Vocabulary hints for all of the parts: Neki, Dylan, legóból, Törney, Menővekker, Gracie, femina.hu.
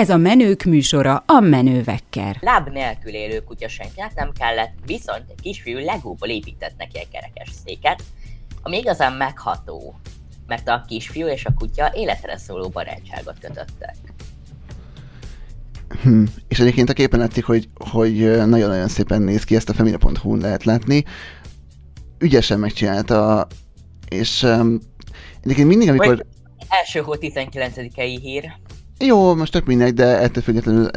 Ez a menők műsora, a Menővekker. Láb nélkül élő kutya senkinek nem kellett, viszont egy kisfiú legóból épített neki egy kerekes széket, ami igazán megható, mert a kisfiú és a kutya életre szóló barátságot kötöttek. És egyébként a képen látszik, hogy nagyon-nagyon szépen néz ki, ezt a femina.hu-n lehet látni. Ügyesen megcsinálta, és egyébként mindig, amikor... Első hó 19-i hír. Jó, most tök mindegy, de ettől függetlenül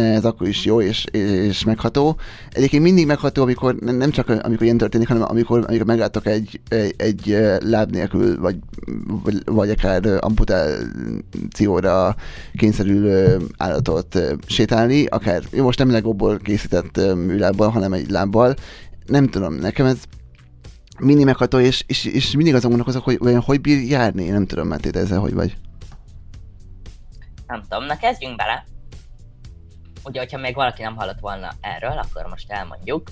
ez akkor is jó és megható. Egyébként mindig megható, amikor nem csak amikor ilyen történik, hanem amikor meglátok egy láb nélkül, vagy akár amputációra kényszerülő állatot sétálni, akár jó, most nem legóból készített műlábbal, hanem egy lábbal. Nem tudom, nekem ez mindig megható, és mindig azon gondolkozok, hogy bír járni, nem tudom, Máté, te ezzel hogy vagy? Nem tudom, na kezdjünk bele. Ugye, hogyha még valaki nem hallott volna erről, akkor most elmondjuk.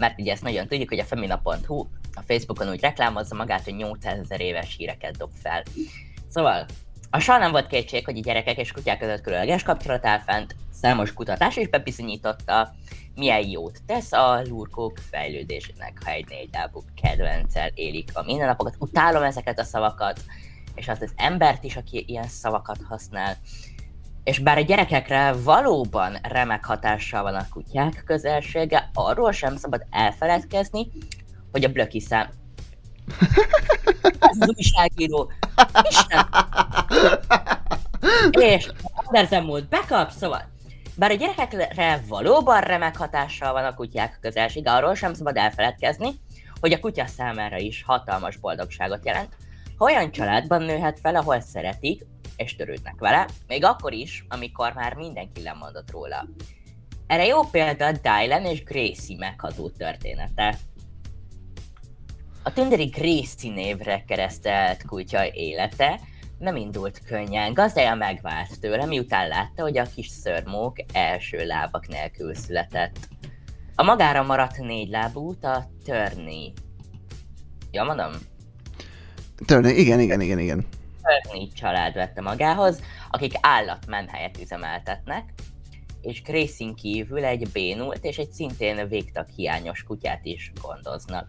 Mert ugye ezt nagyon tudjuk, hogy a femina.hu a Facebookon úgy reklámozza magát, hogy 800 000 éves híreket dob fel. Szóval, a soha nem volt kétség, hogy a gyerekek és kutyák között különleges kapcsolat áll fent, számos kutatás is bebizonyította, milyen jót tesz a lurkók fejlődésének, ha egy négy lábú kedvencel élik a mindennapokat. Utálom ezeket a szavakat, és azt az embert is, aki ilyen szavakat használ. És bár a gyerekekre valóban remek hatással van a kutyák közelsége, arról sem szabad elfeledkezni, hogy a blöki szám... Ez az újságíró. Isten! És Andersen múlt bekap, szóval... Bár a gyerekekre valóban remek hatással van a kutyák közelsége, arról sem szabad elfeledkezni, hogy a kutya számára is hatalmas boldogságot jelent. Ha olyan családban nőhet fel, ahol szeretik, és törődnek vele, még akkor is, amikor már mindenki lemondott róla. Erre jó példa Dylan és Gracie megható története. A tündéri Gracie névre keresztelt kutya élete nem indult könnyen, gazdája megvált tőle, miután látta, hogy a kis szörmók első lábak nélkül született. A magára maradt négylábút a Törney. Jól mondom? Törney, igen. Törney család vette magához, akik állatmenhelyet üzemeltetnek, és Gracie-n kívül egy bénult és egy szintén végtaghiányos kutyát is gondoznak.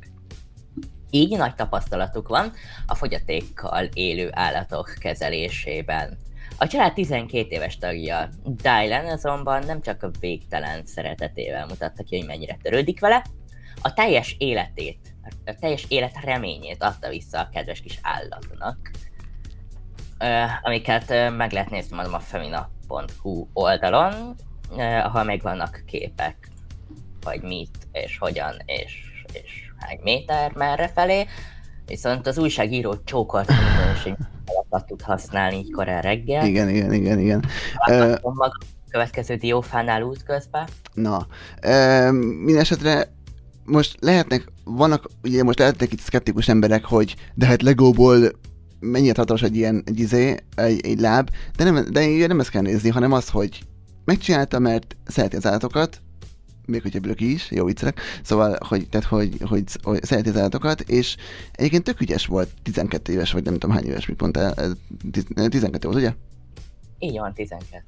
Így nagy tapasztalatuk van a fogyatékkal élő állatok kezelésében. A család 12 éves tagja, Dylan azonban nem csak a végtelen szeretetével mutatta ki, hogy mennyire törődik vele, a teljes élet reményét adta vissza a kedves kis állatnak, amiket meg lehet nézni mondom a femina.hu oldalon, ahol még vannak képek, hogy mit és hogyan és hány méter merre felé, viszont az újságíró csókolt minőségeket tud használni így korán reggel. Igen. Maga a következő diófánál útközben. Na, mindesetre most vannak itt szkeptikus emberek, hogy de hát legóból mennyire hatalmas egy ilyen egy láb, de nem ezt kell nézni, hanem az, hogy megcsinálta, mert szereti az állatokat, még hogyha blöki is, jó viccelek, szóval, hogy szereti az állatokat, és egyébként tök ügyes volt, 12 éves, vagy nem tudom hány éves, mit mondtál, 12 volt, ugye? Így van, 12.